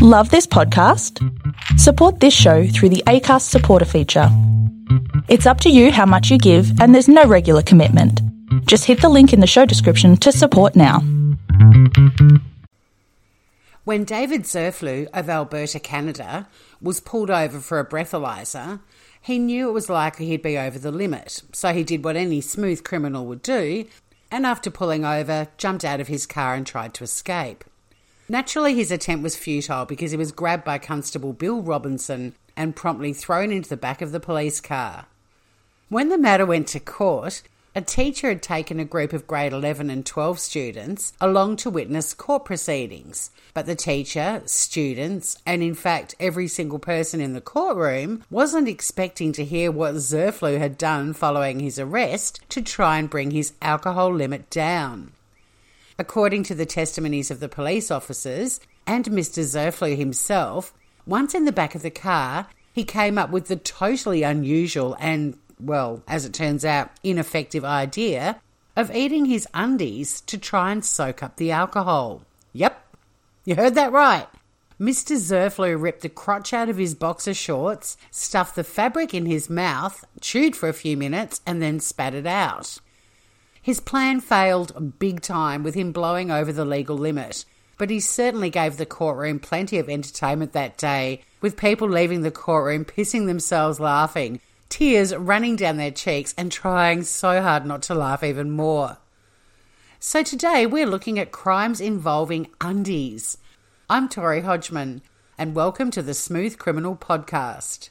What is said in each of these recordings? Love this podcast? Support this show through the Acast supporter feature. It's up to you how much you give and there's no regular commitment. Just hit the link in the show description to support now. When David Zerfluh of Alberta, Canada, was pulled over for a breathalyser, he knew it was likely he'd be over the limit, so he did what any smooth criminal would do, and after pulling over, jumped out of his car and tried to escape. Naturally, his attempt was futile because he was grabbed by Constable Bill Robinson and promptly thrown into the back of the police car. When the matter went to court, a teacher had taken a group of grade 11 and 12 students along to witness court proceedings, but the teacher, students, and in fact every single person in the courtroom wasn't expecting to hear what Zerfluh had done following his arrest to try and bring his alcohol limit down. According to the testimonies of the police officers and Mr. Zerfluh himself, once in the back of the car, he came up with the totally unusual and, well, as it turns out, ineffective idea of eating his undies to try and soak up the alcohol. Yep, you heard that right. Mr. Zerfluh ripped the crotch out of his boxer shorts, stuffed the fabric in his mouth, chewed for a few minutes, and then spat it out. His plan failed big time with him blowing over the legal limit, but he certainly gave the courtroom plenty of entertainment that day, with people leaving the courtroom pissing themselves laughing, tears running down their cheeks and trying so hard not to laugh even more. So today we're looking at crimes involving undies. I'm Tori Hodgman and welcome to the Smooth Criminal Podcast.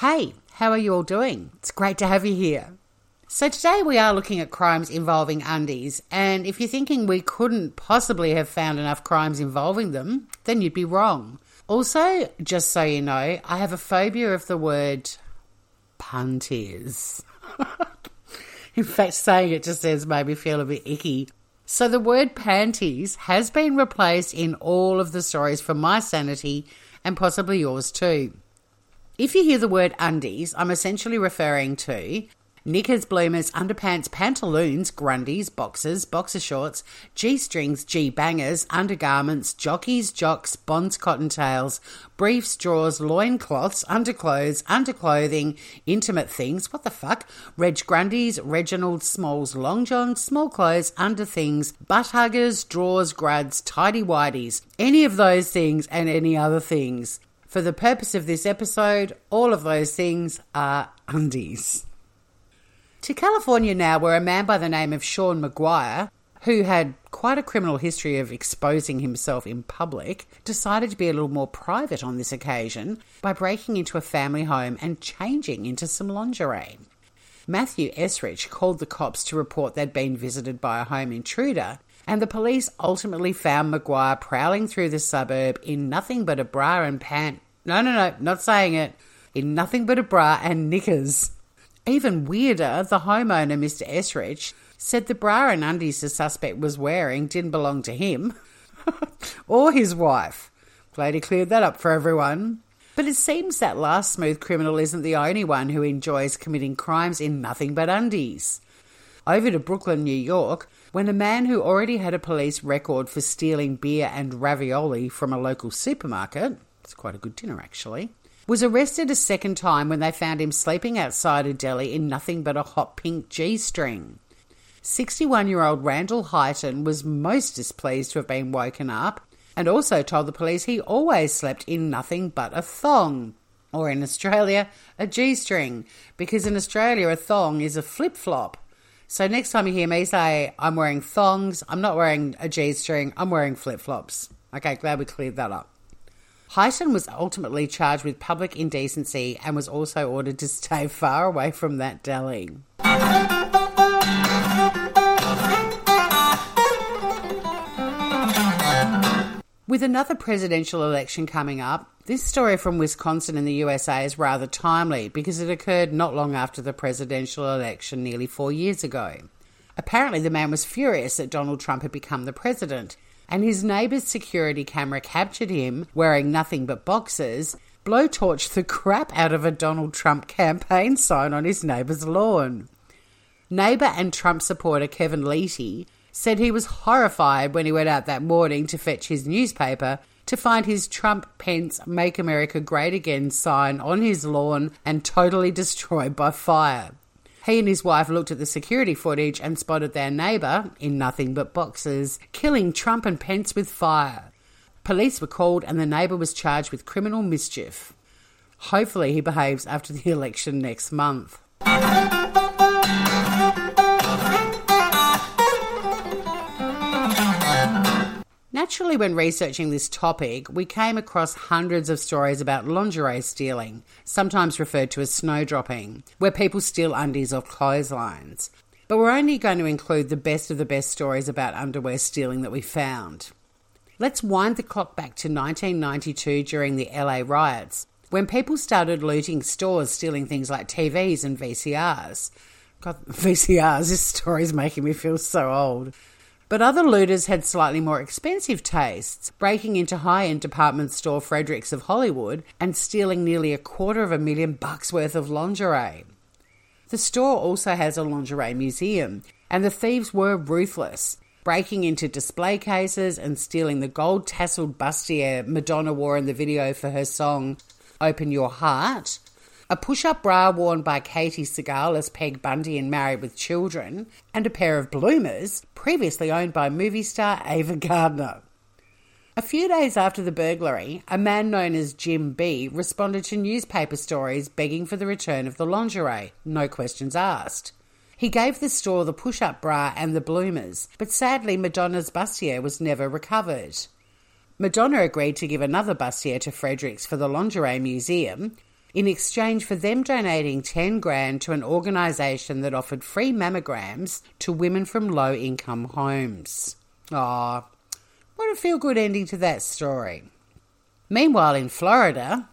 Hey, how are you all doing? It's great to have you here. So today we are looking at crimes involving undies, and if you're thinking we couldn't possibly have found enough crimes involving them, then you'd be wrong. Also, just so you know, I have a phobia of the word punties. In fact, saying it just says made me feel a bit icky. So the word panties has been replaced in all of the stories for my sanity and possibly yours too. If you hear the word undies, I'm essentially referring to knickers, bloomers, underpants, pantaloons, grundies, boxers, boxer shorts, G-strings, G-bangers, undergarments, jockeys, jocks, bonds, cottontails, briefs, drawers, loincloths, underclothes, underclothing, intimate things, what the fuck, Reg Grundies, Reginald Smalls, Long Johns, small clothes, underthings, butt huggers, drawers, gruds, tidy-whities, any of those things and any other things. For the purpose of this episode, all of those things are undies. To California now, where a man by the name of Sean Maguire, who had quite a criminal history of exposing himself in public, decided to be a little more private on this occasion by breaking into a family home and changing into some lingerie. Matthew Esrich called the cops to report they'd been visited by a home intruder, and the police ultimately found Maguire prowling through the suburb in nothing but a bra and pant. In nothing but a bra and knickers. Even weirder, the homeowner, Mr. Esrich, said the bra and undies the suspect was wearing didn't belong to him or his wife. Glad he cleared that up for everyone. But it seems that last smooth criminal isn't the only one who enjoys committing crimes in nothing but undies. Over to Brooklyn, New York, when a man who already had a police record for stealing beer and ravioli from a local supermarket — it's quite a good dinner, actually — was arrested a second time when they found him sleeping outside a deli in nothing but a hot pink G-string. 61-year-old Randall Heighton was most displeased to have been woken up and also told the police he always slept in nothing but a thong, or in Australia, a G-string, because in Australia a thong is a flip-flop. So next time you hear me say, I'm wearing thongs, I'm not wearing a G-string, I'm wearing flip-flops. Okay, glad we cleared that up. Heighton was ultimately charged with public indecency and was also ordered to stay far away from that deli. With another presidential election coming up, this story from Wisconsin in the USA is rather timely because it occurred not long after the presidential election nearly 4 years ago. Apparently the man was furious that Donald Trump had become the president and his neighbour's security camera captured him, wearing nothing but boxers, blowtorched the crap out of a Donald Trump campaign sign on his neighbour's lawn. Neighbour and Trump supporter Kevin Leaty said he was horrified when he went out that morning to fetch his newspaper to find his Trump-Pence Make America Great Again sign on his lawn and totally destroyed by fire. He and his wife looked at the security footage and spotted their neighbour, in nothing but boxers, killing Trump and Pence with fire. Police were called and the neighbour was charged with criminal mischief. Hopefully he behaves after the election next month. Naturally, when researching this topic, we came across hundreds of stories about lingerie stealing, sometimes referred to as snowdropping, where people steal undies off clotheslines. But we're only going to include the best stories about underwear stealing that we found. Let's wind the clock back to 1992 during the LA riots, when people started looting stores, stealing things like TVs and VCRs. God, VCRs, this story's making me feel so old. But other looters had slightly more expensive tastes, breaking into high-end department store Frederick's of Hollywood and stealing nearly $250,000 worth of lingerie. The store also has a lingerie museum, and the thieves were ruthless, breaking into display cases and stealing the gold-tasseled bustier Madonna wore in the video for her song Open Your Heart, a push-up bra worn by Katie Segal as Peg Bundy in Married with Children, and a pair of bloomers previously owned by movie star Ava Gardner. A few days after the burglary, a man known as Jim B. responded to newspaper stories begging for the return of the lingerie, no questions asked. He gave the store the push-up bra and the bloomers, but sadly Madonna's bustier was never recovered. Madonna agreed to give another bustier to Fredericks for the lingerie museum, in exchange for them donating $10,000 to an organisation that offered free mammograms to women from low-income homes. Aww, what a feel-good ending to that story. Meanwhile, in Florida,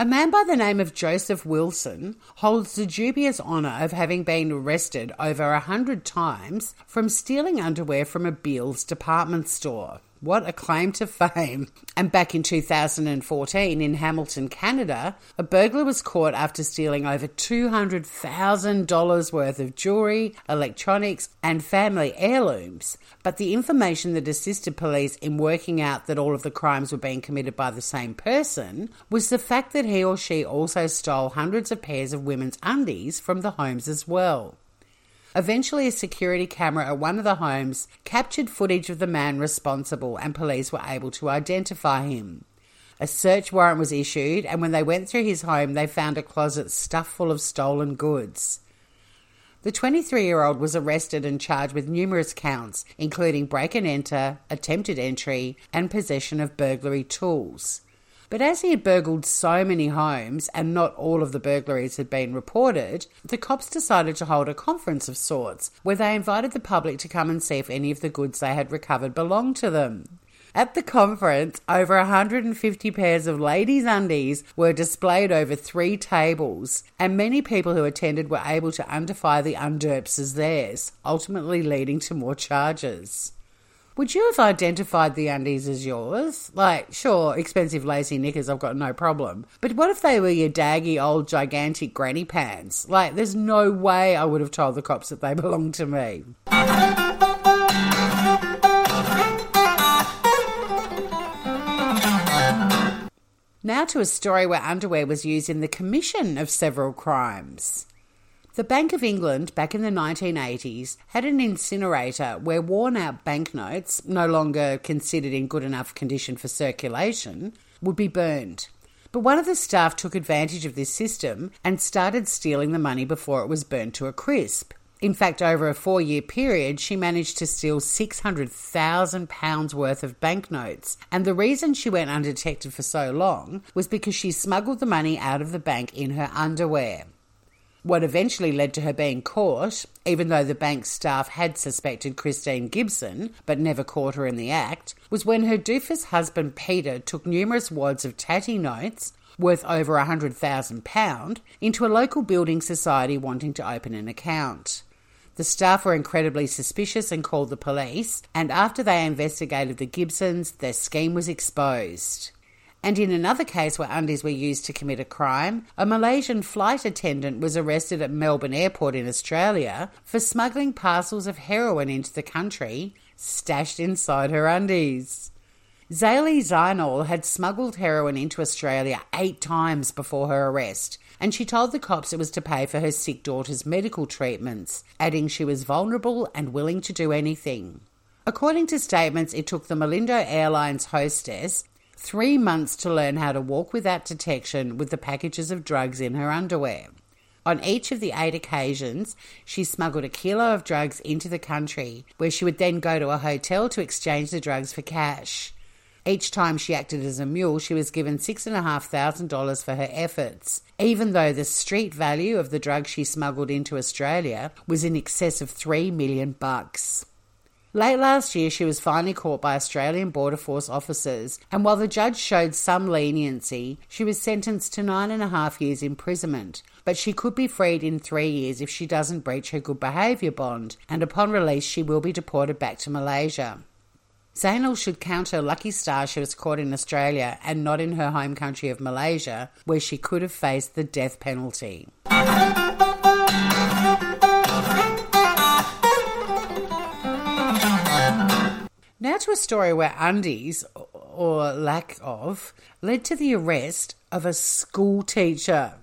a man by the name of Joseph Wilson holds the dubious honour of having been arrested over 100 times from stealing underwear from a Beals Department Store. What a claim to fame. And back in 2014 in Hamilton, Canada, a burglar was caught after stealing over $200,000 worth of jewellery, electronics and family heirlooms. But the information that assisted police in working out that all of the crimes were being committed by the same person was the fact that he or she also stole hundreds of pairs of women's undies from the homes as well. Eventually, a security camera at one of the homes captured footage of the man responsible and police were able to identify him. A search warrant was issued and when they went through his home, they found a closet stuffed full of stolen goods. The 23-year-old was arrested and charged with numerous counts, including break and enter, attempted entry and possession of burglary tools. But as he had burgled so many homes and not all of the burglaries had been reported, the cops decided to hold a conference of sorts where they invited the public to come and see if any of the goods they had recovered belonged to them. At the conference, over 150 pairs of ladies' undies were displayed over 3 tables, and many people who attended were able to identify the undies as theirs, ultimately leading to more charges. Would you have identified the undies as yours? Like, sure, expensive lacy knickers, I've got no problem. But what if they were your daggy old gigantic granny pants? Like, there's no way I would have told the cops that they belonged to me. Now to a story where underwear was used in the commission of several crimes. The Bank of England, back in the 1980s, had an incinerator where worn-out banknotes, no longer considered in good enough condition for circulation, would be burned. But one of the staff took advantage of this system and started stealing the money before it was burned to a crisp. In fact, over a 4-year period, she managed to steal £600,000 worth of banknotes, and the reason she went undetected for so long was because she smuggled the money out of the bank in her underwear. What eventually led to her being caught, even though the bank's staff had suspected Christine Gibson, but never caught her in the act, was when her doofus husband Peter took numerous wads of tatty notes, worth over £100,000, into a local building society wanting to open an account. The staff were incredibly suspicious and called the police, and after they investigated the Gibsons, their scheme was exposed. And in another case where undies were used to commit a crime, a Malaysian flight attendant was arrested at Melbourne Airport in Australia for smuggling parcels of heroin into the country, stashed inside her undies. Zalee Zainal had smuggled heroin into Australia 8 times before her arrest, and she told the cops it was to pay for her sick daughter's medical treatments, adding she was vulnerable and willing to do anything. According to statements, it took the Malindo Airlines hostess 3 months to learn how to walk without detection with the packages of drugs in her underwear. On each of the 8 occasions, she smuggled a kilo of drugs into the country, where she would then go to a hotel to exchange the drugs for cash. Each time she acted as a mule, she was given $6,500 for her efforts, even though the street value of the drug she smuggled into Australia was in excess of $3 million. Late last year, she was finally caught by Australian Border Force officers, and while the judge showed some leniency, she was sentenced to 9.5 years imprisonment, but she could be freed in 3 years if she doesn't breach her good behaviour bond, and upon release she will be deported back to Malaysia. Zainal should count her lucky star she was caught in Australia and not in her home country of Malaysia, where she could have faced the death penalty. Now to a story where undies, or lack of, led to the arrest of a school teacher.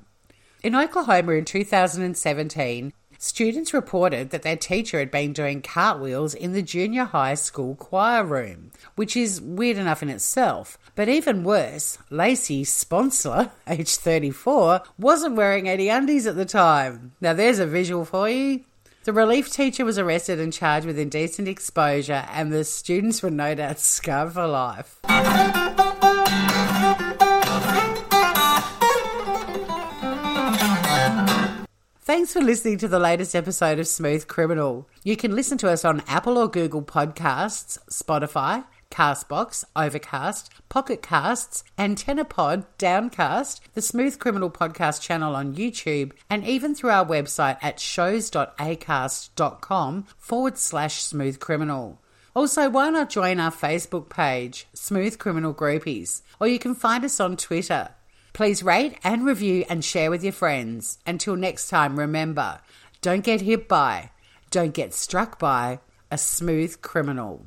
In Oklahoma in 2017, students reported that their teacher had been doing cartwheels in the junior high school choir room, which is weird enough in itself. But even worse, Lacey Sponsler, aged 34, wasn't wearing any undies at the time. Now there's a visual for you. The relief teacher was arrested and charged with indecent exposure, and the students were no doubt scarred for life. Thanks for listening to the latest episode of Smooth Criminal. You can listen to us on Apple or Google Podcasts, Spotify, Castbox, Overcast, Pocket Casts, AntennaPod, Downcast, the Smooth Criminal Podcast channel on YouTube, and even through our website at shows.acast.com/smoothcriminal. Also, why not join our Facebook page, Smooth Criminal Groupies, or you can find us on Twitter. Please rate and review and share with your friends. Until next time, remember, don't get hit by, don't get struck by a smooth criminal.